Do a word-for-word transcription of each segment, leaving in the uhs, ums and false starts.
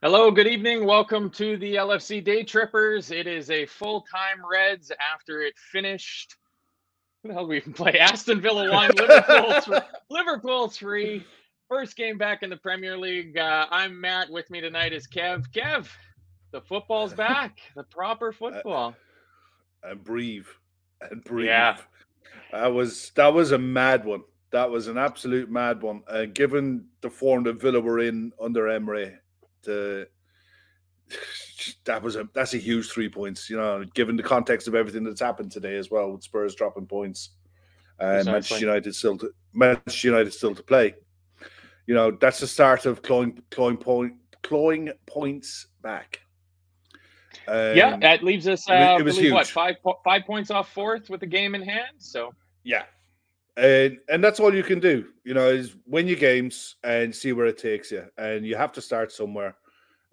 Hello, good evening. Welcome to the L F C Day Trippers. It is a full-time Reds after it finished. Who the hell did we even play? Aston Villa won, Liverpool three. Liverpool three. First game back in the Premier League. Uh, I'm Matt. With me tonight is Kev. Kev, the football's back. The proper football. And breathe. And breathe. Yeah. I was, that was a mad one. That was an absolute mad one. Uh, given the form that Villa were in under Emery, Uh, that was a that's a huge three points, you know, given the context of everything that's happened today as well, with Spurs dropping points and exactly. Manchester United still to, Manchester United still to play. You know, that's the start of clawing clawing point clawing points back. Um, yeah, that leaves us. Uh, it was, it was what five five points off fourth with the game in hand. So yeah, and and that's all you can do, you know, is win your games and see where it takes you. And you have to start somewhere.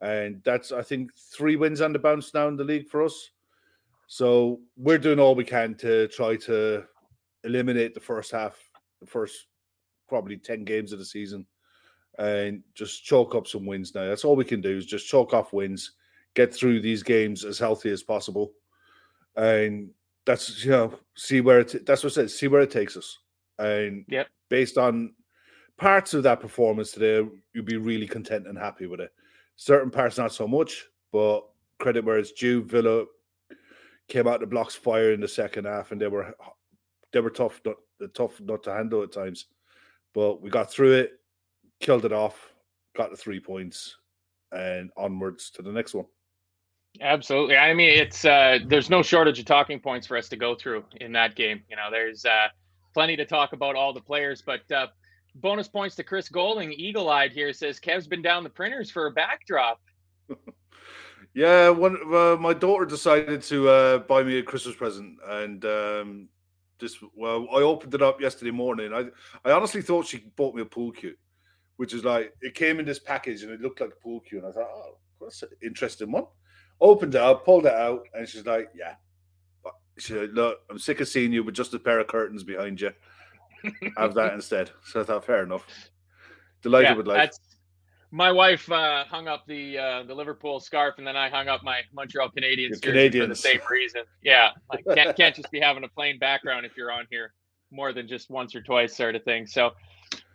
And that's, I think, three wins on the bounce now in the league for us. So we're doing all we can to try to eliminate the first half, the first probably ten games of the season, and just chalk up some wins now. That's all we can do, is just chalk off wins, get through these games as healthy as possible. And that's, you know, see where it, that's what I said, see where it takes us. And yep. Based on parts of that performance today, you'd be really content and happy with it. Certain parts, not so much, but credit where it's due. Villa came out the blocks fire in the second half, and they were they were tough, not, tough not to handle at times. But we got through it, killed it off, got the three points, and onwards to the next one. Absolutely. I mean, it's uh, there's no shortage of talking points for us to go through in that game. You know, there's uh, plenty to talk about all the players, but uh, bonus points to Chris Golding, eagle-eyed here, says Kev's been down the printers for a backdrop. Yeah, one, uh, my daughter decided to uh, buy me a Christmas present, and um, this well, I opened it up yesterday morning. I I honestly thought she bought me a pool cue, which is like, it came in this package and it looked like a pool cue, and I thought, oh, that's an interesting one. Opened it up, pulled it out, and she's like, yeah. She said, look, I'm sick of seeing you with just a pair of curtains behind you. Have that instead. So I thought, fair enough. Delighted yeah, with life. That's, my wife uh, hung up the uh, the Liverpool scarf, and then I hung up my Montreal Canadiens jersey for the same reason. Yeah, I can't, can't just be having a plain background if you're on here more than just once or twice, sort of thing. So,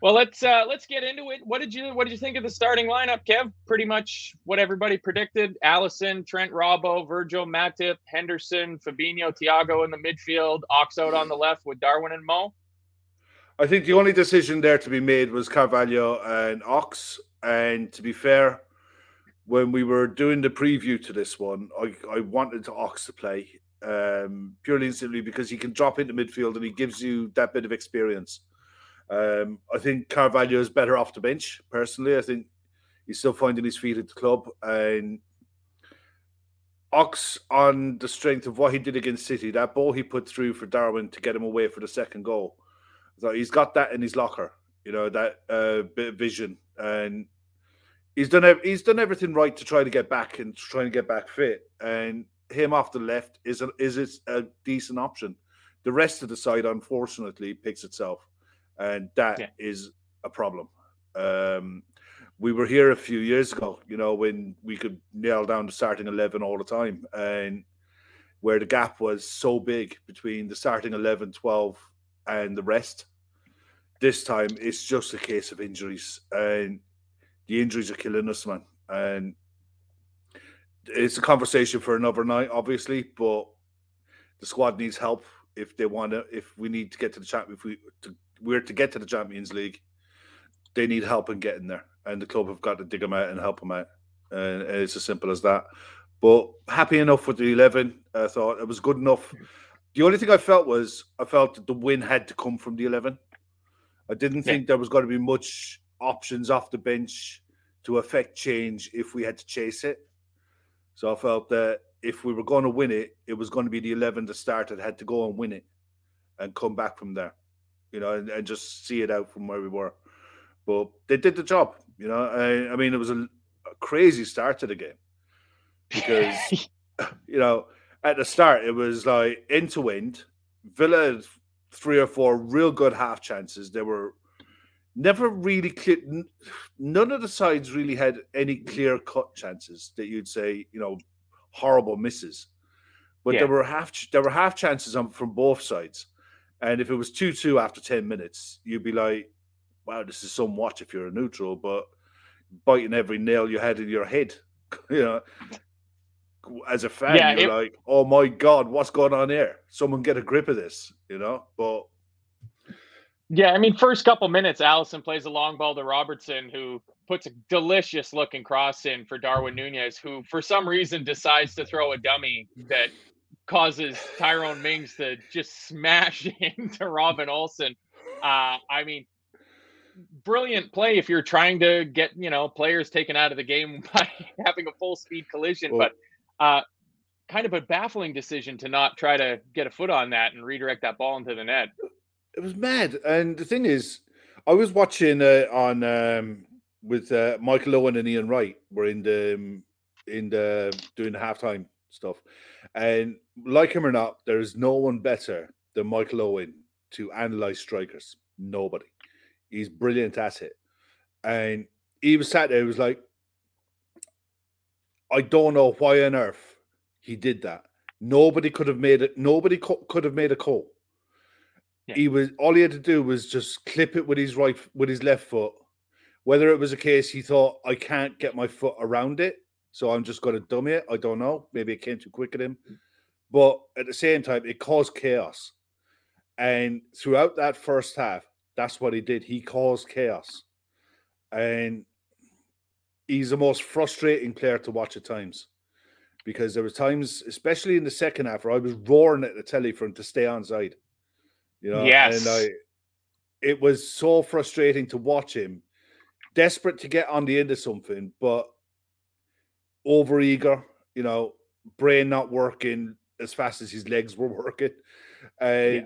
well, let's uh, let's get into it. What did you What did you think of the starting lineup, Kev? Pretty much what everybody predicted: Alisson, Trent, Robbo, Virgil, Matip, Henderson, Fabinho, Thiago in the midfield, Ox out on the left with Darwin and Mo. I think the only decision there to be made was Carvalho and Ox. And to be fair, when we were doing the preview to this one, I, I wanted Ox to play um, purely and simply because he can drop into midfield and he gives you that bit of experience. Um, I think Carvalho is better off the bench, personally. I think he's still finding his feet at the club. And Ox, on the strength of what he did against City, that ball he put through for Darwin to get him away for the second goal. So he's got that in his locker, you know, that uh, bit of vision. And he's done he's done everything right to try to get back and trying to get back fit. And him off the left is a, is a decent option. The rest of the side, unfortunately, picks itself. And that yeah. is a problem. Um, we were here a few years ago, you know, when we could nail down the starting eleven all the time, and where the gap was so big between the starting eleven, twelve and the rest. This time, it's just a case of injuries, and the injuries are killing us, man. And it's a conversation for another night, obviously, but the squad needs help if they want to, if we need to get to the chat, if we... to, we're to get to the Champions League, they need help in getting there. And the club have got to dig them out and help them out. And it's as simple as that. But happy enough with the eleven. I thought it was good enough. The only thing I felt was I felt that the win had to come from the eleven. I didn't think yeah. there was going to be much options off the bench to affect change if we had to chase it. So I felt that if we were going to win it, it was going to be the eleven that started, had to go and win it and come back from there. You know, and, and just see it out from where we were. But they did the job, you know. I, I mean, it was a, a crazy start to the game. Because, you know, at the start, it was like end to end. Villa had three or four real good half chances. They were never really clear. None of the sides really had any clear-cut chances that you'd say, you know, horrible misses. But yeah. there were half there were half chances on, from both sides. And if it was two-two after ten minutes, you'd be like, wow, this is some watch if you're a neutral, but biting every nail you had in your head, you know, as a fan, yeah, you're it... like, oh my God, what's going on here? Someone get a grip of this, you know? But yeah, I mean, first couple minutes, Alisson plays a long ball to Robertson, who puts a delicious-looking cross in for Darwin Núñez, who for some reason decides to throw a dummy that causes Tyrone Mings to just smash into Robin Olsen. Uh, I mean, brilliant play if you're trying to get, you know, players taken out of the game by having a full speed collision, well, but uh, kind of a baffling decision to not try to get a foot on that and redirect that ball into the net. It was mad. And the thing is, I was watching uh, on um, with uh, Michael Owen and Ian Wright were in the, in the, doing the halftime stuff. And like him or not, there is no one better than Michael Owen to analyze strikers. Nobody. He's brilliant at it. And he was sat there, he was like, I don't know why on earth he did that. Nobody could have made it. Nobody co- could have made a call. Yeah. He was, all he had to do was just clip it with his right, with his left foot. Whether it was a case he thought, I can't get my foot around it, so I'm just going to dummy it. I don't know. Maybe it came too quick at him. But at the same time, it caused chaos. And throughout that first half, that's what he did. He caused chaos. And he's the most frustrating player to watch at times. Because there were times, especially in the second half, where I was roaring at the telly for him to stay onside. You know? Yes. And I, it was so frustrating to watch him. Desperate to get on the end of something, but over eager, you know, brain not working as fast as his legs were working. Uh, yeah.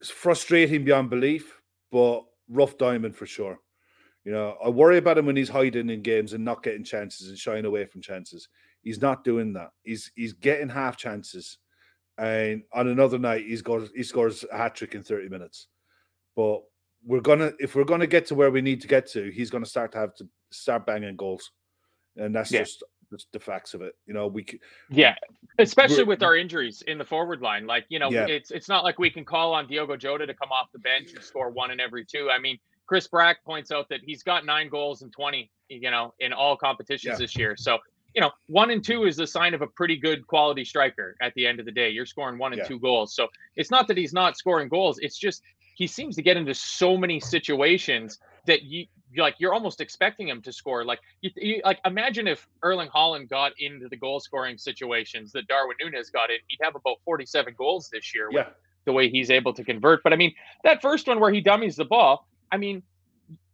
It's frustrating beyond belief, but rough diamond for sure. You know, I worry about him when he's hiding in games and not getting chances and shying away from chances. He's not doing that. He's he's getting half chances, and on another night he's got he scores a hat trick in thirty minutes. But we're gonna if we're gonna get to where we need to get to, he's gonna start to have to start banging goals, and that's yeah. just. the facts of it, you know, we could, yeah, especially with our injuries in the forward line. Like, you know, yeah. it's it's not like we can call on Diogo Jota to come off the bench and score one in every two. I mean, Chris Brack points out that he's got nine goals and twenty, you know, in all competitions yeah. this year. So, you know, one and two is the sign of a pretty good quality striker at the end of the day. You're scoring one and yeah. two goals. So it's not that he's not scoring goals. It's just he seems to get into so many situations that you. You're like you're almost expecting him to score. Like, you, you, like imagine if Erling Haaland got into the goal-scoring situations that Darwin Núñez got in, he'd have about forty-seven goals this year yeah. with the way he's able to convert. But I mean, that first one where he dummies the ball, I mean,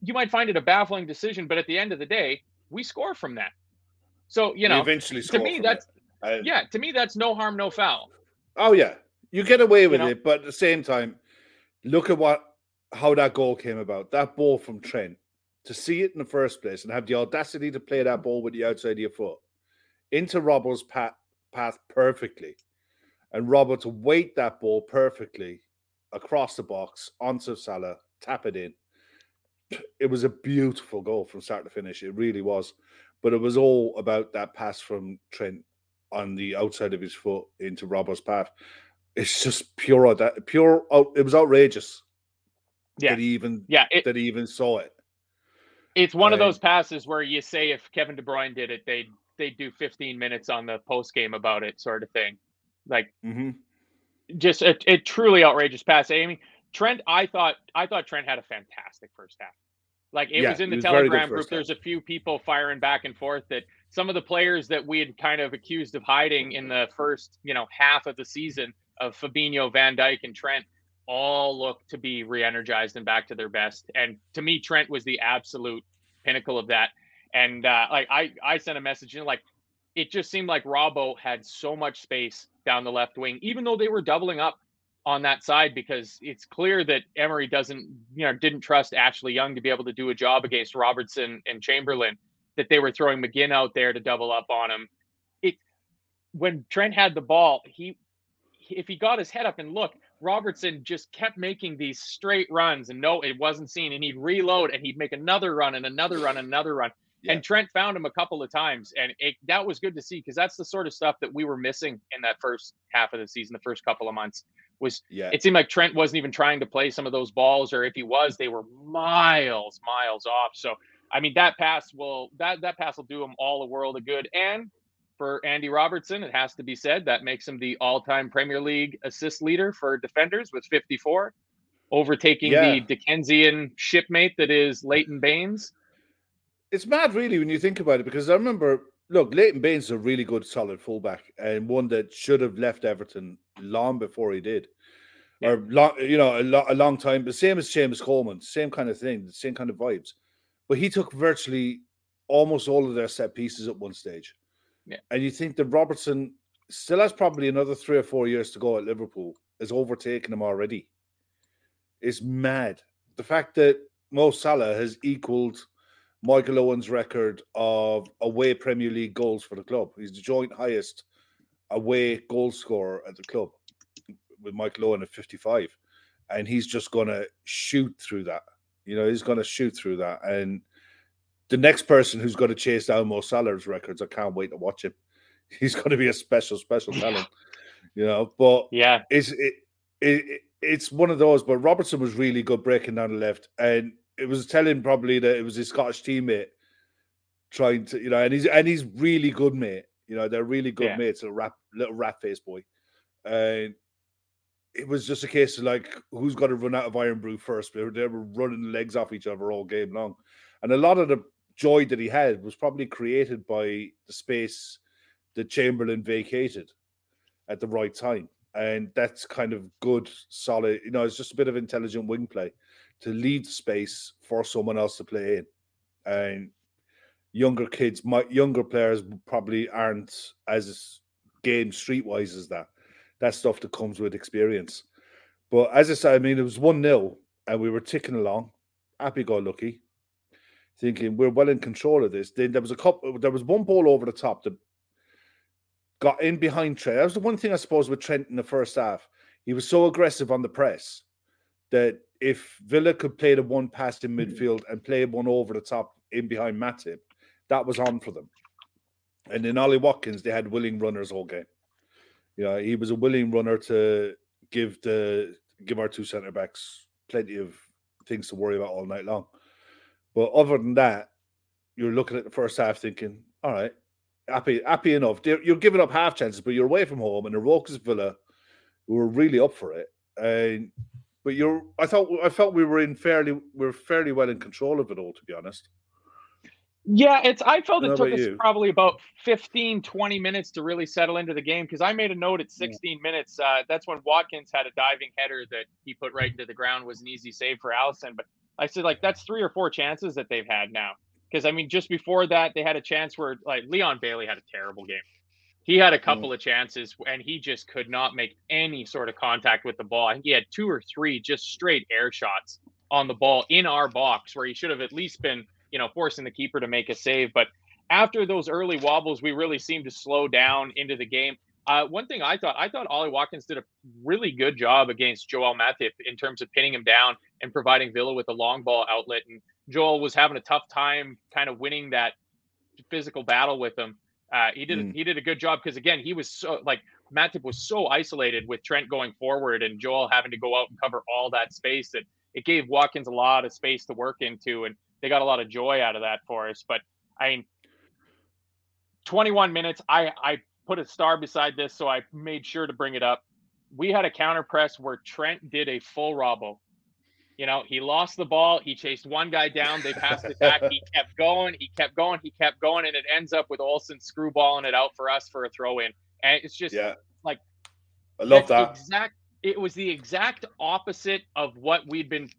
you might find it a baffling decision, but at the end of the day, we score from that. So, you know, eventually to me, that's, I, yeah, to me, that's no harm, no foul. Oh, yeah. You get away with you know? it, but at the same time, look at what how that goal came about. That ball from Trent, to see it in the first place and have the audacity to play that ball with the outside of your foot into Robbo's path, path perfectly, and Robbo to weight that ball perfectly across the box onto Salah, tap it in. It was a beautiful goal from start to finish. It really was. But it was all about that pass from Trent on the outside of his foot into Robbo's path. It's just pure, pure. It was outrageous. Yeah. That he even, yeah, it, that he even saw it. It's one um, of those passes where you say if Kevin De Bruyne did it, they'd they'd do fifteen minutes on the post game about it, sort of thing. Like, mm-hmm. just a, a truly outrageous pass. I mean, Trent, I thought I thought Trent had a fantastic first half. Like it yeah, was in the was Telegram group. Half. There's a few people firing back and forth that some of the players that we had kind of accused of hiding in the first, you know, half of the season of Fabinho, Van Dijk, and Trent all look to be re-energized and back to their best. And to me, Trent was the absolute pinnacle of that. And uh, like I, I sent a message, you know, like it just seemed like Robbo had so much space down the left wing, even though they were doubling up on that side, because it's clear that Emery doesn't, you know, didn't trust Ashley Young to be able to do a job against Robertson and Chamberlain, that they were throwing McGinn out there to double up on him. It, when Trent had the ball, he, if he got his head up and looked, Robertson just kept making these straight runs, and no, it wasn't seen. And he'd reload and he'd make another run and another run, and another run. Yeah. And Trent found him a couple of times. And it, that was good to see, because that's the sort of stuff that we were missing in that first half of the season, the first couple of months. Was yeah. It seemed like Trent wasn't even trying to play some of those balls, or if he was, they were miles, miles off. So, I mean, that pass will that that pass will do him all the world of good. And for Andy Robertson, it has to be said, that makes him the all-time Premier League assist leader for defenders with fifty-four, overtaking yeah. the Dickensian shipmate that is Leighton Baines. It's mad, really, when you think about it, because I remember, look, Leighton Baines is a really good, solid fullback, and one that should have left Everton long before he did, yeah. or long, you know, a, lo- a long time. The same as James Coleman, same kind of thing, the same kind of vibes. But he took virtually almost all of their set pieces at one stage. Yeah. And you think that Robertson still has probably another three or four years to go at Liverpool, has overtaken him already. It's mad. The fact that Mo Salah has equaled Michael Owen's record of away Premier League goals for the club. He's the joint highest away goal scorer at the club with Michael Owen at fifty-five, and he's just going to shoot through that. You know, he's going to shoot through that. And the next person who's going to chase down Mo Salah's records, I can't wait to watch him. He's going to be a special, special talent. You know, but yeah, it's it, it it's one of those. But Robertson was really good breaking down the left, and it was telling probably that it was his Scottish teammate trying to, you know, and he's and he's really good, mate. You know, they're really good yeah. mates, a rap, little rat face boy. And it was just a case of like, who's got to run out of Iron Brew first? They were, they were running legs off each other all game long. And a lot of the joy that he had was probably created by the space that Chamberlain vacated at the right time. And that's kind of good, solid, you know, it's just a bit of intelligent wing play to leave space for someone else to play in. And younger kids, my, younger players probably aren't as game streetwise as that. That's stuff that comes with experience. But as I said, I mean, it was one nil and we were ticking along, happy-go-lucky, thinking we're well in control of this. Then there was a couple, there was one ball over the top that got in behind Trent. That was the one thing, I suppose, with Trent in the first half. He was so aggressive on the press that if Villa could play the one past in midfield and play one over the top in behind Matip, that was on for them. And in Ollie Watkins, they had willing runners all game. You know, he was a willing runner to give the give our two centre backs plenty of things to worry about all night long. But other than that, you're looking at the first half thinking, all right, happy, happy enough. You're giving up half chances, but you're away from home, and the Rocas Villa were really up for it. And But you're, I thought, I felt we were in fairly, we were fairly well in control of it all, to be honest. Yeah, it's. I felt it How took us you? probably about fifteen, twenty minutes to really settle into the game, because I made a note at sixteen yeah. minutes. Uh, that's when Watkins had a diving header that he put right into the ground. Was an easy save for Alisson. But I said, like, that's three or four chances that they've had now. Because, I mean, just before that, they had a chance where, like, Leon Bailey had a terrible game. He had a couple mm. of chances, and he just could not make any sort of contact with the ball. I think he had two or three just straight air shots on the ball in our box where he should have at least been, you know, forcing the keeper to make a save. But after those early wobbles, we really seemed to slow down into the game. Uh, one thing I thought, I thought Ollie Watkins did a really good job against Joel Matip in terms of pinning him down and providing Villa with a long ball outlet. And Joel was having a tough time kind of winning that physical battle with him. Uh, he did, mm. he did a good job because, again, he was so, like, Matip was so isolated with Trent going forward and Joel having to go out and cover all that space that it gave Watkins a lot of space to work into. And they got a lot of joy out of that for us. But, I mean, twenty-one minutes, I, I put a star beside this, so I made sure to bring it up. We had a counter press where Trent did a full Robbo. You know, he lost the ball. He chased one guy down. They passed it back. He kept going. He kept going. He kept going. And it ends up with Olsen screwballing it out for us for a throw in. And it's just yeah. like, I love that. Exact, it was the exact opposite of what we'd been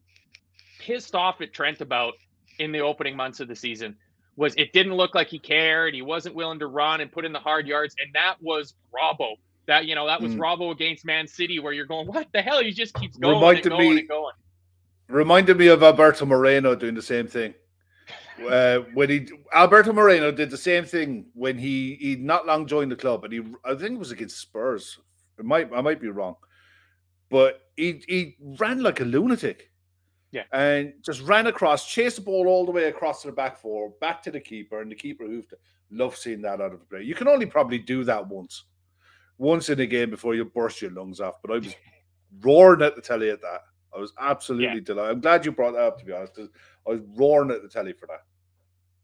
pissed off at Trent about in the opening months of the season. Was it didn't look like he cared. He wasn't willing to run and put in the hard yards. And that was Robbo. That, you know, that was mm. Robbo against Man City, where you're going, what the hell? He just keeps going Reminded and going me- and going. Reminded me of Alberto Moreno doing the same thing. Uh, when he Alberto Moreno did the same thing when he he not long joined the club, and he I think it was against Spurs. It might I might be wrong, but he he ran like a lunatic, yeah, and just ran across, chased the ball all the way across to the back four, back to the keeper, and the keeper hoofed it. Love seeing that out of a player. You can only probably do that once, once in a game before you burst your lungs off. But I was roaring at the telly at that. I was absolutely yeah. delighted. I'm glad you brought that up, to be honest. I was roaring at the telly for that.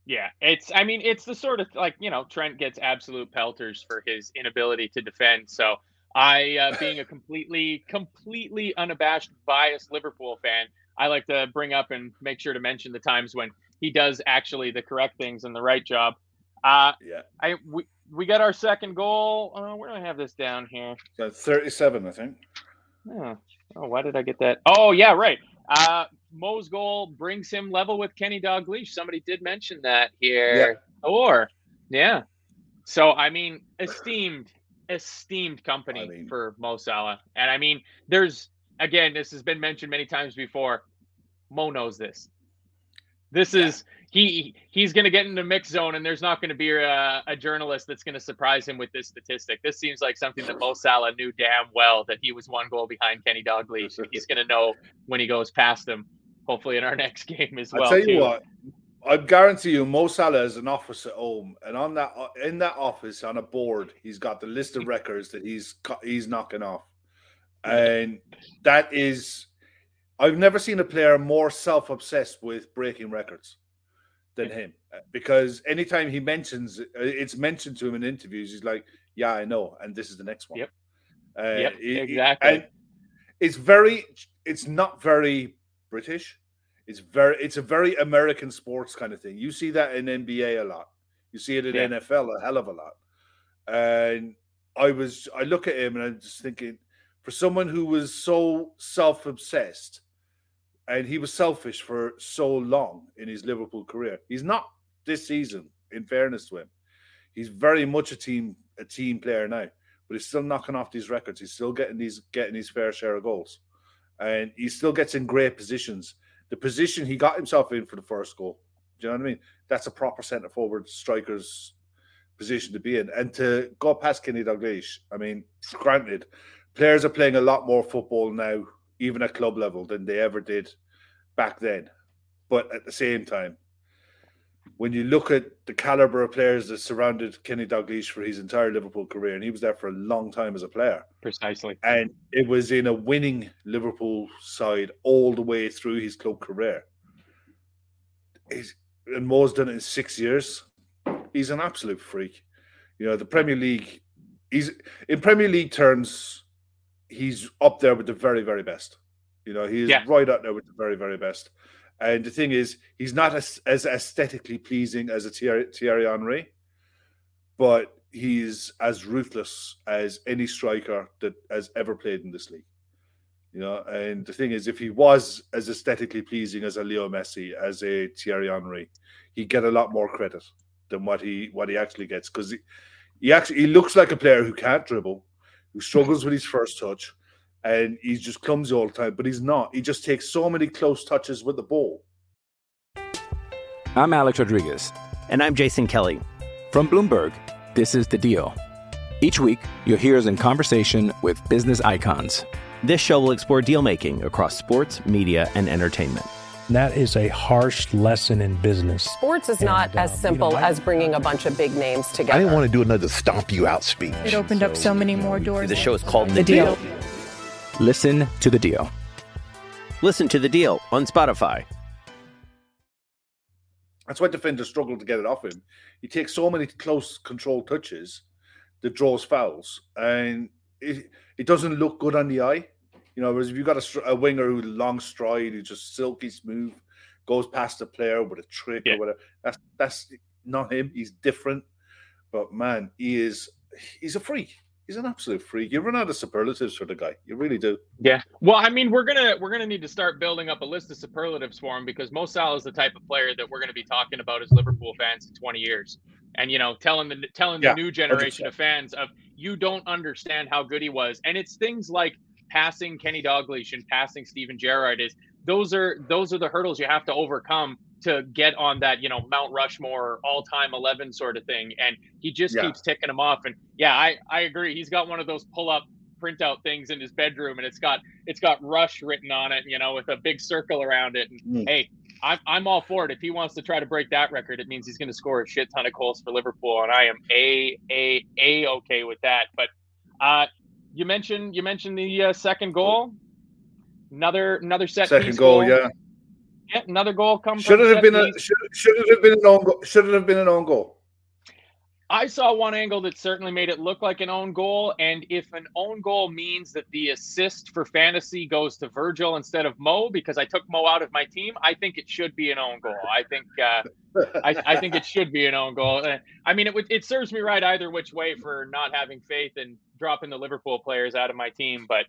Yeah, it's, I mean, it's the sort of, like, you know, Trent gets absolute pelters for his inability to defend. So I, uh, being a completely, completely unabashed, biased Liverpool fan, I like to bring up and make sure to mention the times when he does actually the correct things and the right job. Uh, yeah. I, we, we got our second goal. Uh, where do I have this down here? So thirty-seven, I think. Yeah. Oh, why did I get that? Oh, yeah, right. Uh, Mo's goal brings him level with Kenny Dalglish. Somebody did mention that here. Yeah. Or, yeah. So, I mean, esteemed, esteemed company I mean, for Mo Salah. And, I mean, there's, again, this has been mentioned many times before. Mo knows this. This yeah. is, he he's going to get in the mix zone, and there's not going to be a, a journalist that's going to surprise him with this statistic. This seems like something that Mo Salah knew damn well, that he was one goal behind Kenny Dalglish. He's going to know when he goes past him, hopefully in our next game as well. I'll tell you too. what, I guarantee you Mo Salah is an office at home, and on that in that office on a board, he's got the list of records that he's he's knocking off. And that is, I've never seen a player more self-obsessed with breaking records than him, because anytime he mentions it's mentioned to him in interviews, he's like, yeah, I know, and this is the next one. Yep, uh, yep exactly. It, and it's very, it's not very British. It's very, it's a very American sports kind of thing. You see that in N B A a lot. You see it in yeah. N F L a hell of a lot. And I was, I look at him and I'm just thinking, for someone who was so self-obsessed, and he was selfish for so long in his Liverpool career. He's not this season, in fairness to him. He's very much a team a team player now, but he's still knocking off these records. He's still getting these getting his fair share of goals. And he still gets in great positions. The position he got himself in for the first goal, do you know what I mean? That's a proper centre-forward striker's position to be in. And to go past Kenny Dalglish, I mean, granted, players are playing a lot more football now, even at club level, than they ever did back then. But at the same time, when you look at the caliber of players that surrounded Kenny Dalglish for his entire Liverpool career, and he was there for a long time as a player. Precisely. And it was in a winning Liverpool side all the way through his club career. He's, and Mo's done it in six years. He's an absolute freak. You know, the Premier League, he's in Premier League terms... he's up there with the very, very best. You know, he's yeah. right up there with the very, very best. And the thing is, he's not as, as aesthetically pleasing as a Thierry, Thierry Henry, but he's as ruthless as any striker that has ever played in this league. You know, and the thing is, if he was as aesthetically pleasing as a Leo Messi, as a Thierry Henry, he'd get a lot more credit than what he what he actually gets, because he, he actually he looks like a player who can't dribble, who struggles with his first touch, and he's just clumsy all the time. But he's not. He just takes so many close touches with the ball. I'm Alex Rodriguez. And I'm Jason Kelly. From Bloomberg, this is The Deal. Each week, you'll hear us in conversation with business icons. This show will explore deal-making across sports, media, and entertainment. That is a harsh lesson in business. Sports is and, not as uh, simple you know, I, as bringing a bunch of big names together. I didn't want to do another stomp you out speech. It opened so, up so many more doors. The show is called The, the Deal. Deal. Listen to The Deal. Listen to The Deal on Spotify. That's why defenders struggle to get it off him. He takes so many close control touches that draws fouls. And it, it doesn't look good on the eye. You know, whereas if you've got a, a winger who's long stride, who's just silky smooth, goes past the player with a trick yeah. or whatever, that's that's not him. He's different. But, man, he is he's a freak. He's an absolute freak. You run out of superlatives for the guy. You really do. Yeah. Well, I mean, we're gonna we're gonna need to start building up a list of superlatives for him, because Mo Salah is the type of player that we're gonna be talking about as Liverpool fans in twenty years, and you know, telling the telling yeah, the new generation one hundred percent of fans of you don't understand how good he was. And it's things like passing Kenny Dalglish and passing Steven Gerrard. Is those are those are the hurdles you have to overcome to get on that, you know, Mount Rushmore all-time eleven sort of thing. And he just yeah. keeps ticking them off. And yeah, I, I agree. He's got one of those pull-up printout things in his bedroom, and it's got it's got Rush written on it, you know, with a big circle around it. And mm. hey, I'm, I'm all for it. If he wants to try to break that record, it means he's going to score a shit ton of goals for Liverpool. And I am a a a okay with that. But uh, you mentioned you mentioned the uh, second goal, another another set second piece goal, goal, yeah. Yeah, another goal comes. Should it have been a should, should it have been an own goal? Should it have been an own goal? I saw one angle that certainly made it look like an own goal, and if an own goal means that the assist for fantasy goes to Virgil instead of Mo, because I took Mo out of my team, I think it should be an own goal. I think uh, I, I think it should be an own goal. I mean, it it serves me right either which way for not having faith and dropping the Liverpool players out of my team, but.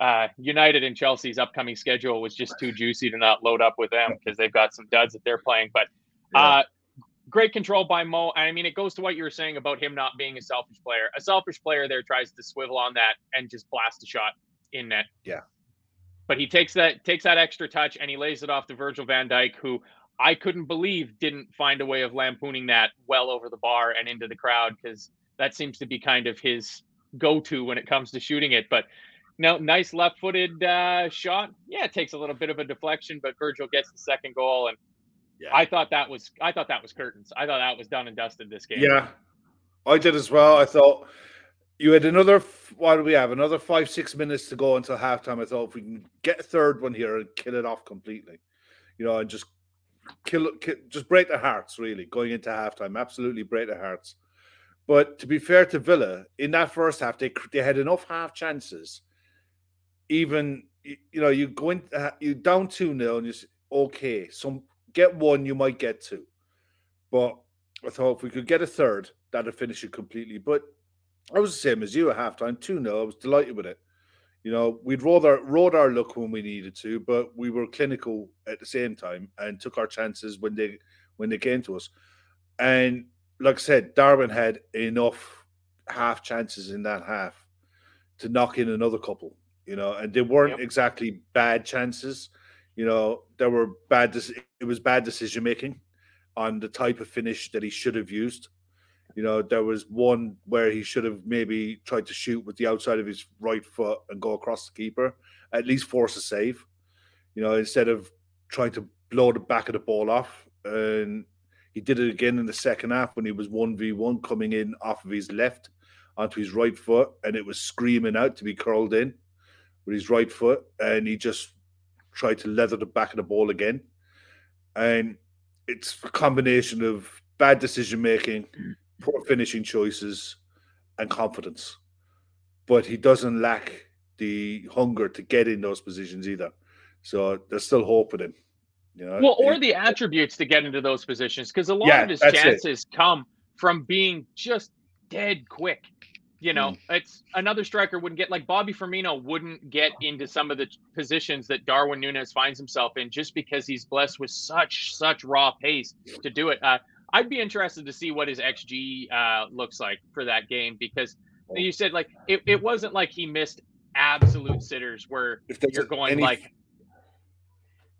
Uh, United and Chelsea's upcoming schedule was just too juicy to not load up with them, because they've got some duds that they're playing. But uh, yeah. great control by Mo. I mean, it goes to what you were saying about him not being a selfish player. A selfish player there tries to swivel on that and just blast a shot in net. Yeah. But he takes that takes that extra touch and he lays it off to Virgil van Dijk, who I couldn't believe didn't find a way of lampooning that well over the bar and into the crowd, because that seems to be kind of his go-to when it comes to shooting it. But no, nice left-footed uh, shot. Yeah, it takes a little bit of a deflection, but Virgil gets the second goal, and yeah. I thought that was I thought that was curtains. I thought that was done and dusted this game. Yeah, I did as well. I thought you had another. What do we have? Another five, six minutes to go until halftime. I thought, if we can get a third one here and kill it off completely, you know, and just kill, kill just break their hearts, really, going into halftime. Absolutely break their hearts. But to be fair to Villa, in that first half, they they had enough half chances. Even, you know, you go in, you down two nil and you say, okay, some get one, you might get two. But I thought if we could get a third, that'd finish it completely. But I was the same as you at halftime, two nil. I was delighted with it. You know, we'd rode our, rode our luck when we needed to, but we were clinical at the same time and took our chances when they when they came to us. And like I said, Darwin had enough half chances in that half to knock in another couple. You know, and they weren't yep. exactly bad chances. You know, there were bad. It was bad decision making on the type of finish that he should have used. You know, there was one where he should have maybe tried to shoot with the outside of his right foot and go across the keeper, at least force a save. You know, instead of trying to blow the back of the ball off, and he did it again in the second half when he was one v one coming in off of his left onto his right foot, and it was screaming out to be curled in. With his right foot, and he just tried to leather the back of the ball again. And it's a combination of bad decision-making, poor finishing choices, and confidence. But he doesn't lack the hunger to get in those positions either. So there's still hope with him. You know, well, or it, the attributes to get into those positions, because a lot yeah, of his chances it. come from being just dead quick. You know, mm. it's another striker wouldn't get, like Bobby Firmino wouldn't get into some of the positions that Darwin Núñez finds himself in just because he's blessed with such, such raw pace to do it. Uh, I'd be interested to see what his X G uh, looks like for that game, because you said, like, it, it wasn't like he missed absolute sitters where if you're going any... like,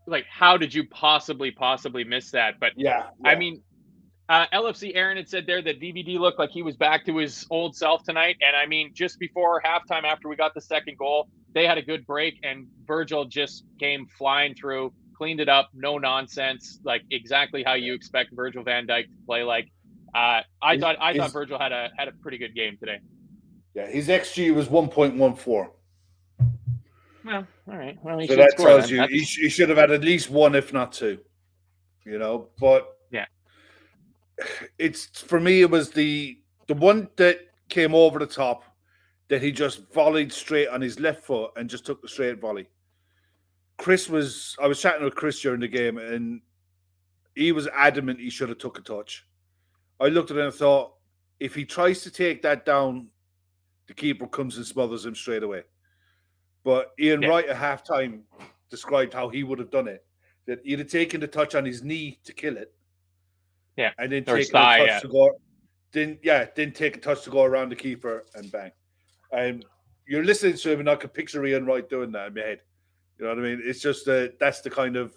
like, how did you possibly, possibly miss that? But yeah, yeah. I mean, Uh, L F C Aaron had said there that D V D looked like he was back to his old self tonight. And, I mean, just before halftime, after we got the second goal, they had a good break, and Virgil just came flying through, cleaned it up, no nonsense, like exactly how you expect Virgil van Dijk to play. Like, uh, I his, thought I his, thought Virgil had a had a pretty good game today. Yeah, his X G was one point one four. Well, all right. Well, he so that tells then. you he, sh- he should have had at least one, if not two. You know, but... It's for me, it was the the one that came over the top that he just volleyed straight on his left foot and just took the straight volley. Chris was, I was chatting with Chris during the game, and he was adamant he should have took a touch. I looked at him and thought, if he tries to take that down, the keeper comes and smothers him straight away. But Ian yeah. Wright at halftime described how he would have done it, that he'd have taken the touch on his knee to kill it. Yeah, and then take a touch yeah. to go. Then yeah, then take a touch to go around the keeper and bang. And um, you're listening to him, and I can picture Ian Wright doing that in my head. You know what I mean? It's just that uh, that's the kind of.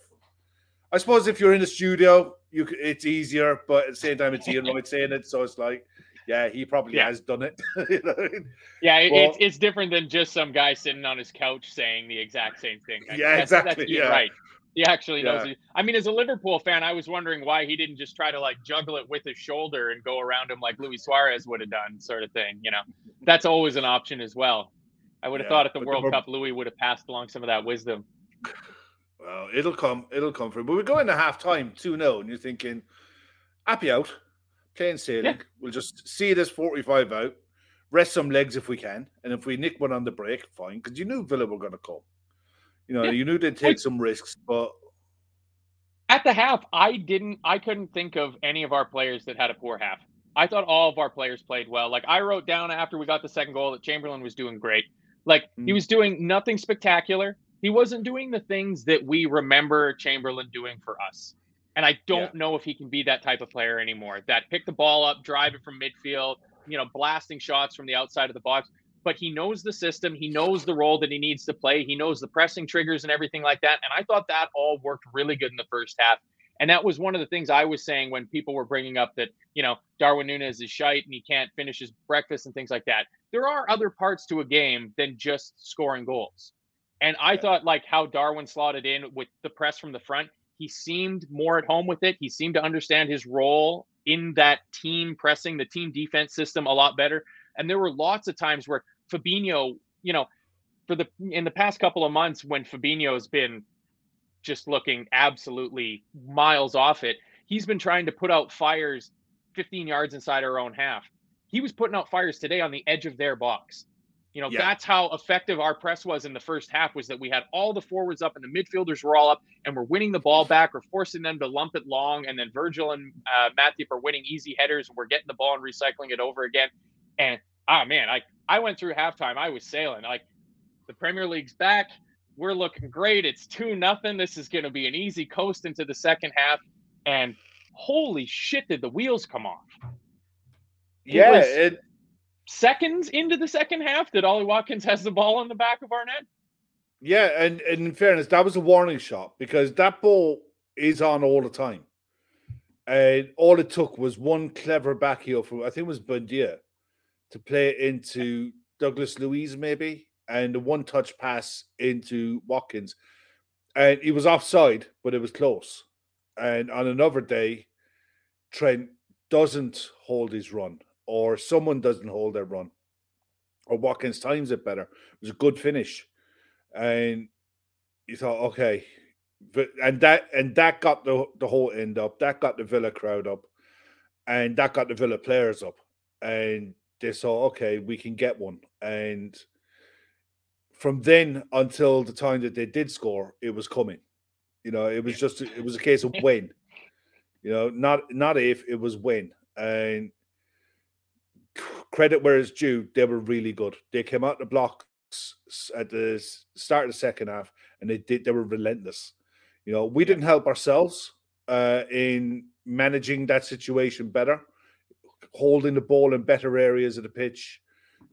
I suppose if you're in the studio, you it's easier, but at the same time, it's Ian Wright saying it, so it's like, yeah, he probably yeah. has done it. You know what I mean? Yeah, it, but, it's it's different than just some guy sitting on his couch saying the exact same thing. I yeah, guess. exactly. That's, that's Ian yeah. Wright. He actually knows. Yeah. I mean, as a Liverpool fan, I was wondering why he didn't just try to like juggle it with his shoulder and go around him like Luis Suarez would have done, sort of thing. You know, that's always an option as well. I would have yeah, thought at the World the... Cup, Louis would have passed along some of that wisdom. Well, it'll come. It'll come for him. But we're going to halftime two nil, and you're thinking, happy out, plain sailing. Yeah. We'll just see this forty-five out, rest some legs if we can, and if we nick one on the break, fine, because you knew Villa were going to come. You know, yeah. you knew they'd take some risks, but at the half, I didn't, I couldn't think of any of our players that had a poor half. I thought all of our players played well. Like I wrote down after we got the second goal that Chamberlain was doing great. Like mm. he was doing nothing spectacular. He wasn't doing the things that we remember Chamberlain doing for us. And I don't yeah. know if he can be that type of player anymore. That pick the ball up, drive it from midfield, you know, blasting shots from the outside of the box. But he knows the system. He knows the role that he needs to play. He knows the pressing triggers and everything like that. And I thought that all worked really good in the first half. And that was one of the things I was saying when people were bringing up that, you know, Darwin Núñez is shite and he can't finish his breakfast and things like that. There are other parts to a game than just scoring goals. And I yeah. thought like how Darwin slotted in with the press from the front, he seemed more at home with it. He seemed to understand his role in that team pressing, the team defense system a lot better. And there were lots of times where Fabinho, you know, for the in the past couple of months when Fabinho has been just looking absolutely miles off it, he's been trying to put out fires fifteen yards inside our own half. He was putting out fires today on the edge of their box. You know, yeah. that's how effective our press was in the first half, was that we had all the forwards up and the midfielders were all up and we're winning the ball back. We're forcing them to lump it long. And then Virgil and uh, Matip are winning easy headers. And we're getting the ball and recycling it over again. And, ah, man, I, I went through halftime. I was sailing. Like, the Premier League's back. We're looking great. It's two nothing. This is going to be an easy coast into the second half. And holy shit, did the wheels come off. It yeah. It... Seconds into the second half that Ollie Watkins has the ball on the back of our net. Yeah, and, and in fairness, that was a warning shot because that ball is on all the time. And all it took was one clever back heel from, I think it was Bandia, to play into Douglas Luiz maybe, and the one-touch pass into Watkins. And he was offside, but it was close. And on another day, Trent doesn't hold his run, or someone doesn't hold their run, or Watkins times it better. It was a good finish. And you thought, okay. But, and that and that got the, the whole end up. That got the Villa crowd up. And that got the Villa players up. And they saw, okay, we can get one. And from then until the time that they did score, it was coming. You know, it was just it was a case of when. You know, not not if, it was when. And credit where it's due, they were really good. They came out the blocks at the start of the second half, and they did. They were relentless. You know, we didn't help ourselves uh, in managing that situation better, holding the ball in better areas of the pitch,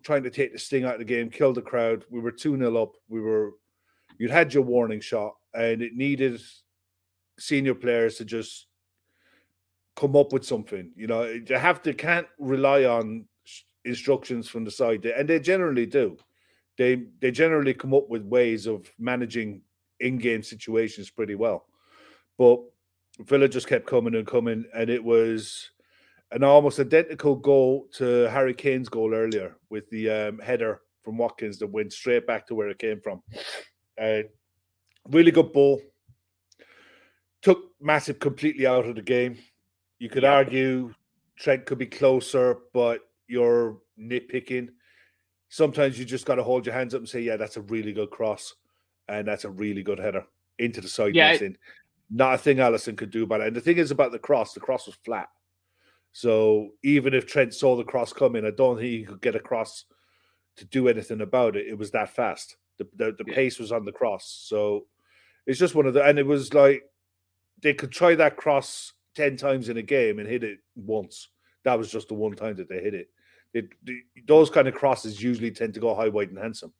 trying to take the sting out of the game, kill the crowd. We were two nil up. We were, you'd had your warning shot, and it needed senior players to just come up with something. You know, you have to, can't rely on instructions from the side, and they generally do. They they generally come up with ways of managing in-game situations pretty well. But Villa just kept coming and coming, and it was an almost identical goal to Harry Kane's goal earlier with the um, header from Watkins that went straight back to where it came from. Uh, really good ball. Took Matip completely out of the game. You could yeah. argue Trent could be closer, but you're nitpicking. Sometimes you just got to hold your hands up and say, yeah, that's a really good cross. And that's a really good header into the side. Yeah, it, not a thing Alisson could do about it. And the thing is about the cross, the cross was flat. So even if Trent saw the cross coming, I don't think he could get across to do anything about it. It was that fast. The the, the yeah. pace was on the cross. So it's just one of the, and it was like they could try that cross ten times in a game and hit it once. That was just the one time that they hit it. It, those kind of crosses usually tend to go high, wide, and handsome,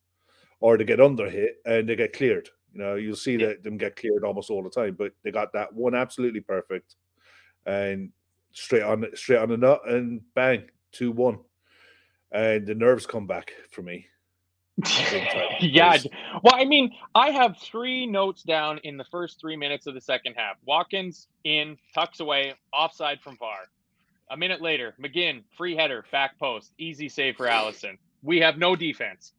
or they get under hit and they get cleared. You know, you'll see yeah. that them get cleared almost all the time, but they got that one absolutely perfect and straight on, straight on the nut, and bang, two one, and the nerves come back for me. yeah. Well, I mean, I have three notes down in the first three minutes of the second half. Watkins in, tucks away, offside from V A R. A minute later, McGinn, free header, back post, easy save for Alisson. We have no defense.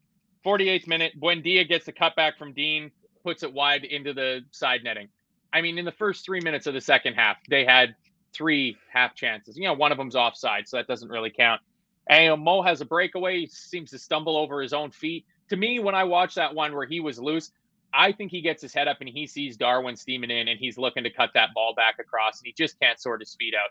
forty-eighth minute, Buendia gets the cutback from Dean, puts it wide into the side netting. I mean, in the first three minutes of the second half, they had three half chances. You know, one of them's offside, so that doesn't really count. And you know, Mo has a breakaway. He seems to stumble over his own feet. To me, when I watched that one where he was loose, I think he gets his head up and he sees Darwin steaming in, and he's looking to cut that ball back across, and he just can't sort his feet out.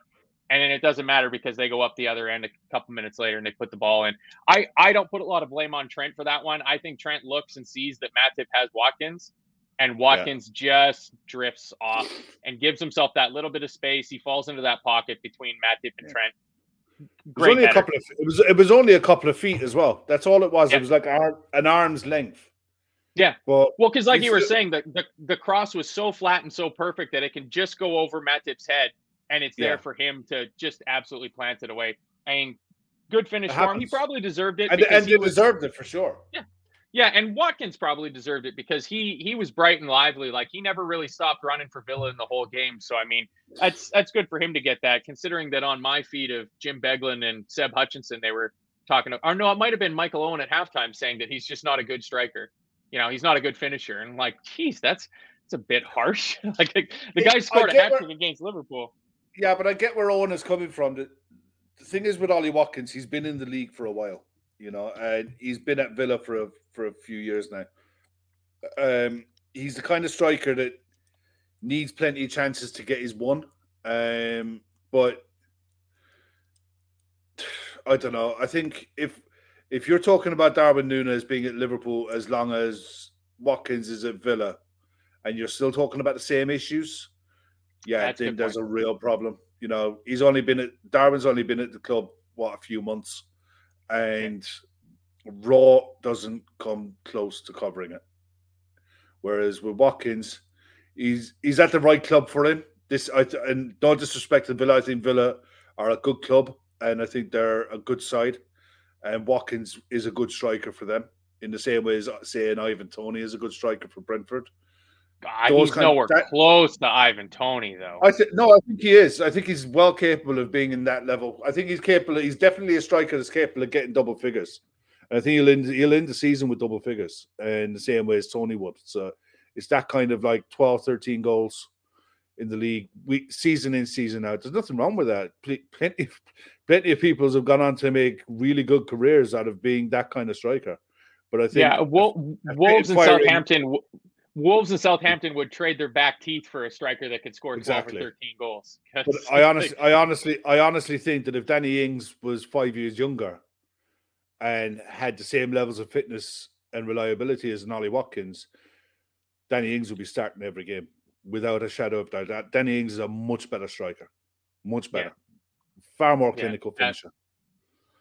And then it doesn't matter because they go up the other end a couple minutes later and they put the ball in. I, I don't put a lot of blame on Trent for that one. I think Trent looks and sees that Matip has Watkins, and Watkins yeah. just drifts off and gives himself that little bit of space. He falls into that pocket between Matip and yeah. Trent. Great. It was, only a couple of, it, was, it was only a couple of feet as well. That's all it was. Yeah. It was like arm, an arm's length. Yeah. But well, because like you were still... saying, the, the, the cross was so flat and so perfect that it can just go over Matip's head. And it's there yeah. for him to just absolutely plant it away. And good finish for him. He probably deserved it. And, and he was, deserved it for sure. Yeah. Yeah. And Watkins probably deserved it because he he was bright and lively. Like, he never really stopped running for Villa in the whole game. So, I mean, that's that's good for him to get that, considering that on my feed of Jim Beglin and Seb Hutchinson, they were talking – or no, it might have been Michael Owen at halftime saying that he's just not a good striker. You know, he's not a good finisher. And I'm like, geez, that's, that's a bit harsh. Like, the, the guy scored a hat-trick where... against Liverpool. Yeah, but I get where Owen is coming from. The, the thing is with Ollie Watkins, he's been in the league for a while, you know, and he's been at Villa for a, for a few years now. Um, he's the kind of striker that needs plenty of chances to get his one. Um, but I don't know. I think if if you're talking about Darwin Núñez being at Liverpool as long as Watkins is at Villa, and you're still talking about the same issues... Yeah, I think there's a real problem. You know, he's only been at Darwin's only been at the club what a few months, and yeah. Raw doesn't come close to covering it. Whereas with Watkins, he's he's at the right club for him. This I, and don't disrespect to Villa. I think Villa are a good club, and I think they're a good side. And Watkins is a good striker for them, in the same way as saying Ivan Toney is a good striker for Brentford. God, he's nowhere of, that, close to Ivan Toney, though. I th- no, I think he is. I think he's well capable of being in that level. I think he's capable. Of, he's definitely a striker that's capable of getting double figures. And I think he'll end, he'll end the season with double figures in the same way as Toney would. So it's that kind of like twelve, thirteen goals in the league, week, season in, season out. There's nothing wrong with that. Plenty, plenty of people have gone on to make really good careers out of being that kind of striker. But I think yeah, Wolves and Southampton. Wolves and Southampton would trade their back teeth for a striker that could score exactly. twelve or thirteen goals. But I honestly, I honestly, I honestly think that if Danny Ings was five years younger and had the same levels of fitness and reliability as an Ollie Watkins, Danny Ings would be starting every game without a shadow of doubt. That Danny Ings is a much better striker, much better, yeah. far more clinical yeah, finisher.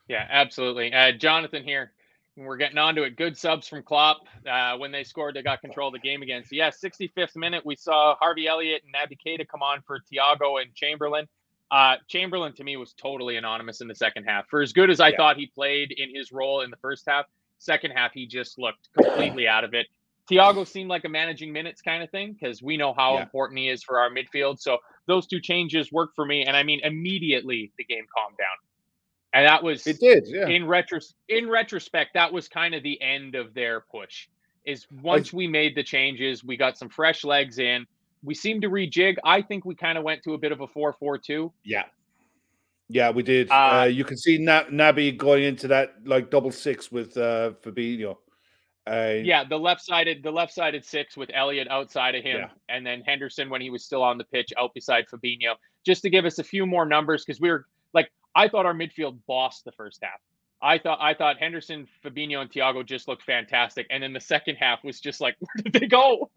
Yeah, absolutely. Uh, Jonathan here. We're getting on to it. Good subs from Klopp. Uh, when they scored, they got control of the game again. So, yeah, sixty-fifth minute, we saw Harvey Elliott and Naby Keita come on for Thiago and Chamberlain. Uh, Chamberlain, to me, was totally anonymous in the second half. For as good as I yeah. thought he played in his role in the first half, second half, he just looked completely out of it. Thiago seemed like a managing minutes kind of thing because we know how yeah. important he is for our midfield. So those two changes worked for me. And, I mean, immediately the game calmed down. And that was it did, yeah. in retros- in retrospect, that was kind of the end of their push. Is once I, we made the changes, we got some fresh legs in. We seemed to rejig. I think we kind of went to a bit of a four four two. Yeah. Yeah, we did. Uh, uh, you can see Na- Naby going into that like double six with uh, Fabinho. Uh, yeah, the left sided the left sided six with Elliott outside of him, yeah. and then Henderson when he was still on the pitch out beside Fabinho, just to give us a few more numbers because we were like I thought our midfield bossed the first half. I thought I thought Henderson, Fabinho, and Thiago just looked fantastic. And then the second half was just like, where did they go?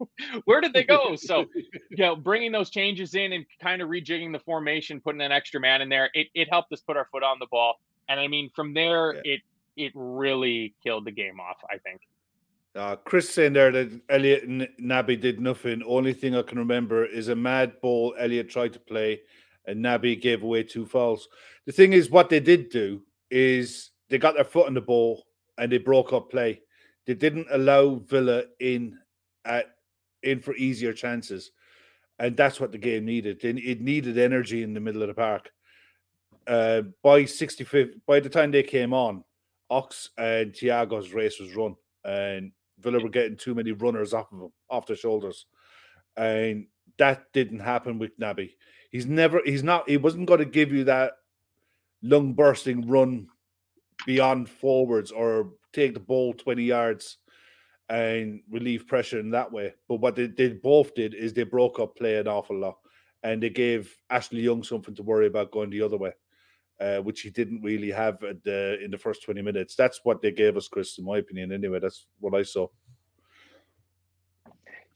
Where did they go? So, you know, bringing those changes in and kind of rejigging the formation, putting an extra man in there, it, it helped us put our foot on the ball. And, I mean, from there, yeah. it it really killed the game off, I think. Uh, Chris saying there that Elliott and Naby did nothing. Only thing I can remember is a mad ball Elliott tried to play and Naby gave away two fouls. The thing is, what they did do is they got their foot on the ball and they broke up play. They didn't allow Villa in at in for easier chances. And that's what the game needed. It needed energy in the middle of the park. Uh, by sixty-fifth, by the time they came on, Ox and Thiago's race was run. And Villa were getting too many runners off of them, off their shoulders. And that didn't happen with Naby. He's never, he's not, he wasn't going to give you that lung bursting run beyond forwards or take the ball twenty yards and relieve pressure in that way. But what they, they both did is they broke up play an awful lot and they gave Ashley Young something to worry about going the other way, uh, which he didn't really have at the, in the first twenty minutes. That's what they gave us, Chris, in my opinion. Anyway, that's what I saw.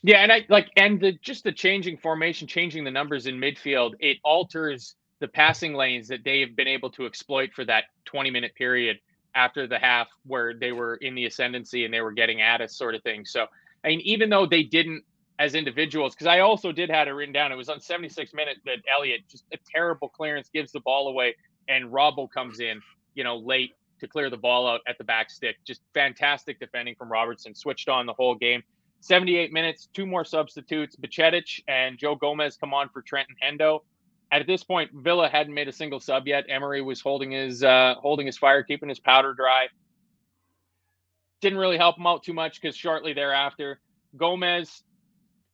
Yeah, and I like and the just the changing formation, changing the numbers in midfield, it alters the passing lanes that they have been able to exploit for that twenty minute period after the half where they were in the ascendancy and they were getting at us sort of thing. So, I mean, even though they didn't as individuals, because I also did have it written down, it was on seventy-six minutes that Elliott, just a terrible clearance, gives the ball away and Robbo comes in, you know, late to clear the ball out at the back stick. Just fantastic defending from Robertson, switched on the whole game. seventy-eight minutes, two more substitutes. Bacetić and Joe Gomez come on for Trent and Hendo. At this point, Villa hadn't made a single sub yet. Emery was holding his uh, holding his fire, keeping his powder dry. Didn't really help him out too much because shortly thereafter, Gomez,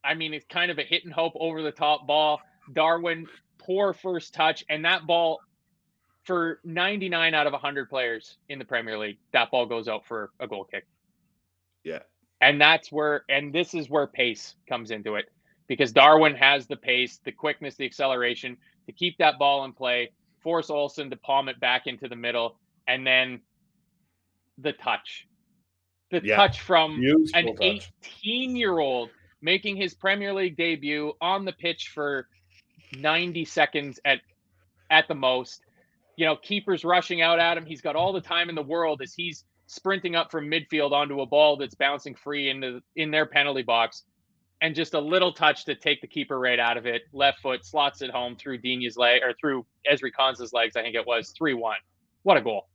I mean, it's kind of a hit and hope over the top ball. Darwin, poor first touch. And that ball, for ninety-nine out of one hundred players in the Premier League, that ball goes out for a goal kick. Yeah. And that's where, and this is where pace comes into it, because Darwin has the pace, the quickness, the acceleration to keep that ball in play, force Olsen to palm it back into the middle, and then the touch, the yeah. touch from Useful an touch. eighteen-year-old making his Premier League debut on the pitch for ninety seconds at at the most. You know, keeper's rushing out at him. He's got all the time in the world as he's sprinting up from midfield onto a ball that's bouncing free into in their penalty box, and just a little touch to take the keeper right out of it. Left foot slots it home through Dina's leg or through Ezri Konsa's legs. I think it was three one. What a goal.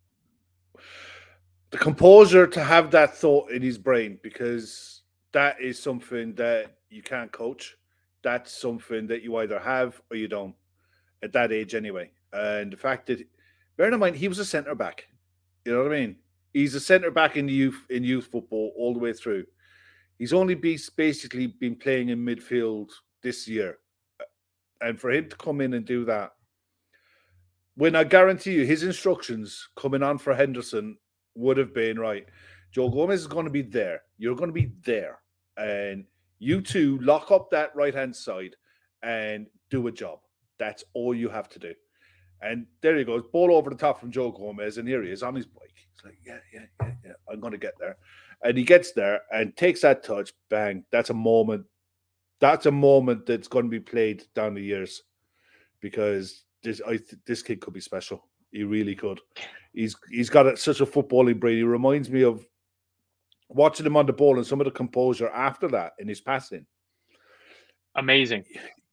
The composure to have that thought in his brain, because that is something that you can't coach. That's something that you either have or you don't at that age anyway. And the fact that, bear in mind, he was a centre back. You know what I mean? He's a centre back in the youth in youth football all the way through. He's only be, basically been playing in midfield this year, and for him to come in and do that, when I guarantee you his instructions coming on for Henderson would have been right. Joe Gomez is going to be there. You're going to be there, and You two lock up that right-hand side and do a job. That's all you have to do. And there he goes, ball over the top from Joe Gomez, and here he is on his bike. He's like, yeah, yeah, yeah, yeah, I'm going to get there. And he gets there and takes that touch, bang, that's a moment. That's a moment that's going to be played down the years because this I, this kid could be special. He really could. He's He's got a, such a footballing brain. He reminds me of watching him on the ball and some of the composure after that in his passing. Amazing.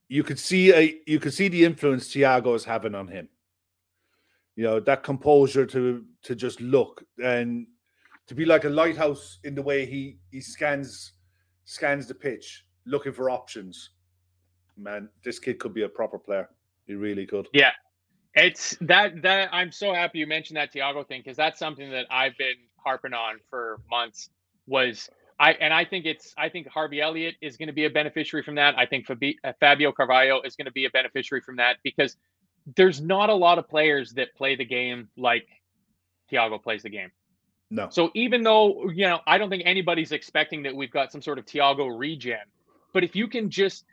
You could see a, you could see the influence Thiago is having on him. You know, that composure to to just look and to be like a lighthouse in the way he he scans scans the pitch, looking for options. Man, this kid could be a proper player. He really could. Yeah, it's that that I'm so happy you mentioned that Thiago thing because that's something that I've been harping on for months. Was I and I think it's I think Harvey Elliott is going to be a beneficiary from that. I think Fabi, Fabio Carvalho is going to be a beneficiary from that because there's not a lot of players that play the game like Thiago plays the game. No. So even though, you know, I don't think anybody's expecting that we've got some sort of Thiago regen, but if you can just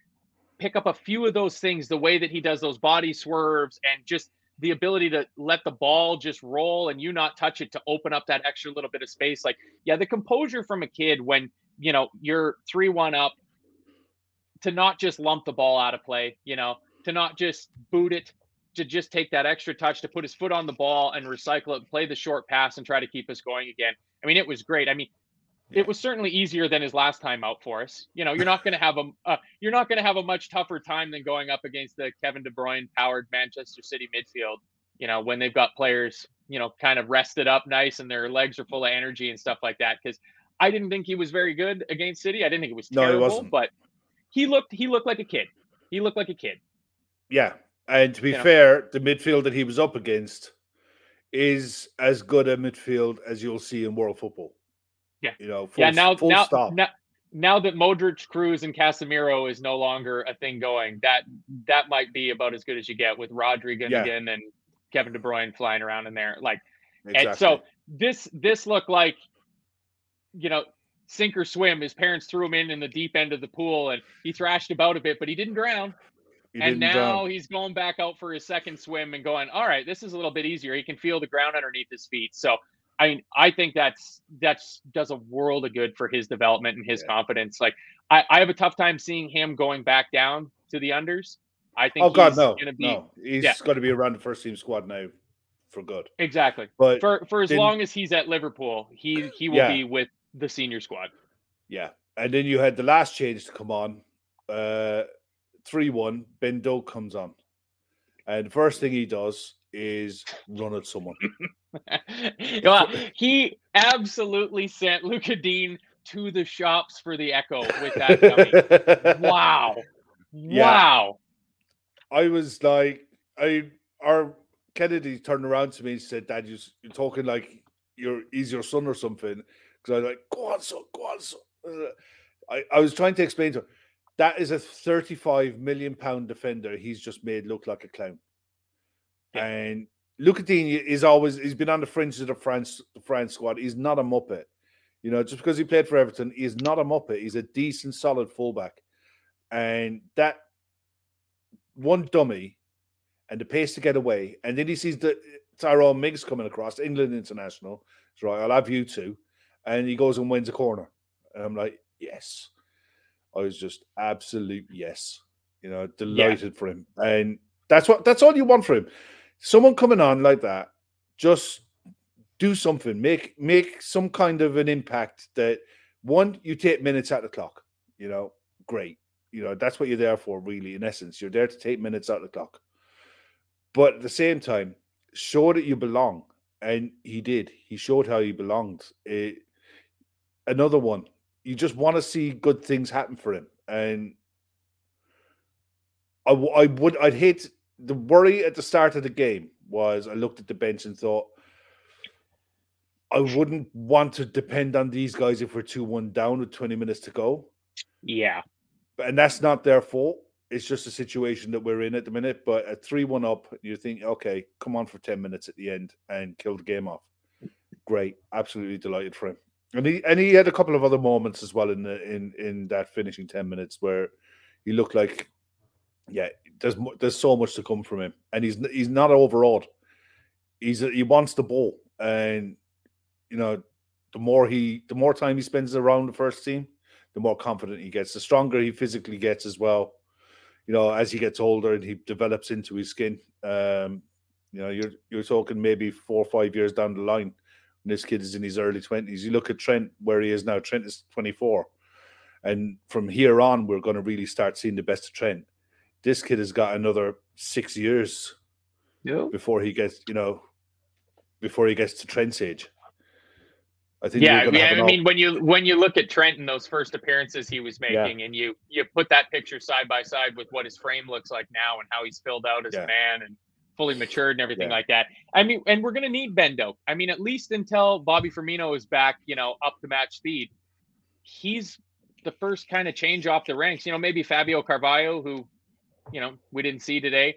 pick up a few of those things, the way that he does those body swerves and just the ability to let the ball just roll and you not touch it to open up that extra little bit of space. Like, yeah, the composure from a kid when, you know, you're three one up to not just lump the ball out of play, you know, to not just boot it, to just take that extra touch, to put his foot on the ball and recycle it, play the short pass and try to keep us going again. I mean, it was great. I mean, yeah. It was certainly easier than his last time out for us. You know, you're not going to have a, uh, you're not going to have a much tougher time than going up against the Kevin De Bruyne powered Manchester City midfield, you know, when they've got players, you know, kind of rested up nice and their legs are full of energy and stuff like that. Cause I didn't think he was very good against City. I didn't think it was terrible, no, he wasn't. But he looked, he looked like a kid. He looked like a kid. Yeah. And to be you know. fair, the midfield that he was up against is as good a midfield as you'll see in world football. Yeah. You know, full, yeah, now, full now, stop. Now, now that Modric, Cruz, and Casemiro is no longer a thing going, that that might be about as good as you get with Rodri Gundogan yeah. and Kevin De Bruyne flying around in there. Like, exactly. And so this this looked like, you know, sink or swim. His parents threw him in in the deep end of the pool, and he thrashed about a bit, but he didn't drown. He and now drown. He's going back out for his second swim and going, all right, this is a little bit easier. He can feel the ground underneath his feet. So, I mean, I think that's that's does a world of good for his development and his yeah. confidence. Like, I, I have a tough time seeing him going back down to the unders. I think oh, he's God, no, gonna be no. he's yeah. gonna be around the first team squad now for good. Exactly. But for for as then, long as he's at Liverpool, he he will yeah. be with the senior squad. Yeah. And then you had the last change to come on. Uh three one, Ben Doak comes on. And the first thing he does is run at someone. Well, he absolutely sent Luca Dean to the shops for the echo with that dummy. Wow. Yeah. Wow. I was like, I our Kennedy turned around to me and said, Dad, you, you're talking like you're, he's your son or something. Because I was like, go on, son, go on, son. I, I was trying to explain to him. That is a thirty-five million pounds defender he's just made look like a clown. Yeah. And Luca Digne is always, he's been on the fringes of the France, the France squad. He's not a muppet. You know, just because he played for Everton, he's not a muppet. He's a decent, solid fullback. And that one dummy and the pace to get away. And then he sees the Tyrone Mings coming across, England international. It's right, I'll have you two. And he goes and wins a corner. And I'm like, yes. I was just absolute yes, you know, delighted yeah. for him. And that's what, that's all you want for him. Someone coming on like that, just do something, make, make some kind of an impact that one, you take minutes out of the clock, you know, great. You know, that's what you're there for really. In essence, you're there to take minutes out of the clock, but at the same time, show that you belong. And he did, he showed how he belonged. It, another one. You just want to see good things happen for him. And I, I would, I'd hate the worry at the start of the game was I looked at the bench and thought, I wouldn't want to depend on these guys if we're two one down with twenty minutes to go. Yeah. And that's not their fault. It's just a situation that we're in at the minute. But at three one up, you think, okay, come on for ten minutes at the end and kill the game off. Great. Absolutely delighted for him. And he and he had a couple of other moments as well in the, in in that finishing ten minutes where he looked like, yeah, there's there's so much to come from him, and he's he's not overawed. He's a, he wants the ball, and you know the more he the more time he spends around the first team, the more confident he gets, the stronger he physically gets as well. You know, as he gets older and he develops into his skin, um, you know, you're you're talking maybe four or five years down the line. This kid is in his early twenties. You look at Trent, where he is now. Trent is twenty-four. And from here on, we're going to really start seeing the best of Trent. This kid has got another six years yeah. before he gets, you know, before he gets to Trent's age. I think yeah, yeah I mean, all- when you when you look at Trent and those first appearances he was making yeah. and you, you put that picture side by side with what his frame looks like now and how he's filled out as yeah. a man and fully matured and everything yeah. like that. I mean, and we're going to need Bendo. I mean, at least until Bobby Firmino is back, you know, up to match speed, he's the first kind of change off the ranks. You know, maybe Fabio Carvalho, who, you know, we didn't see today.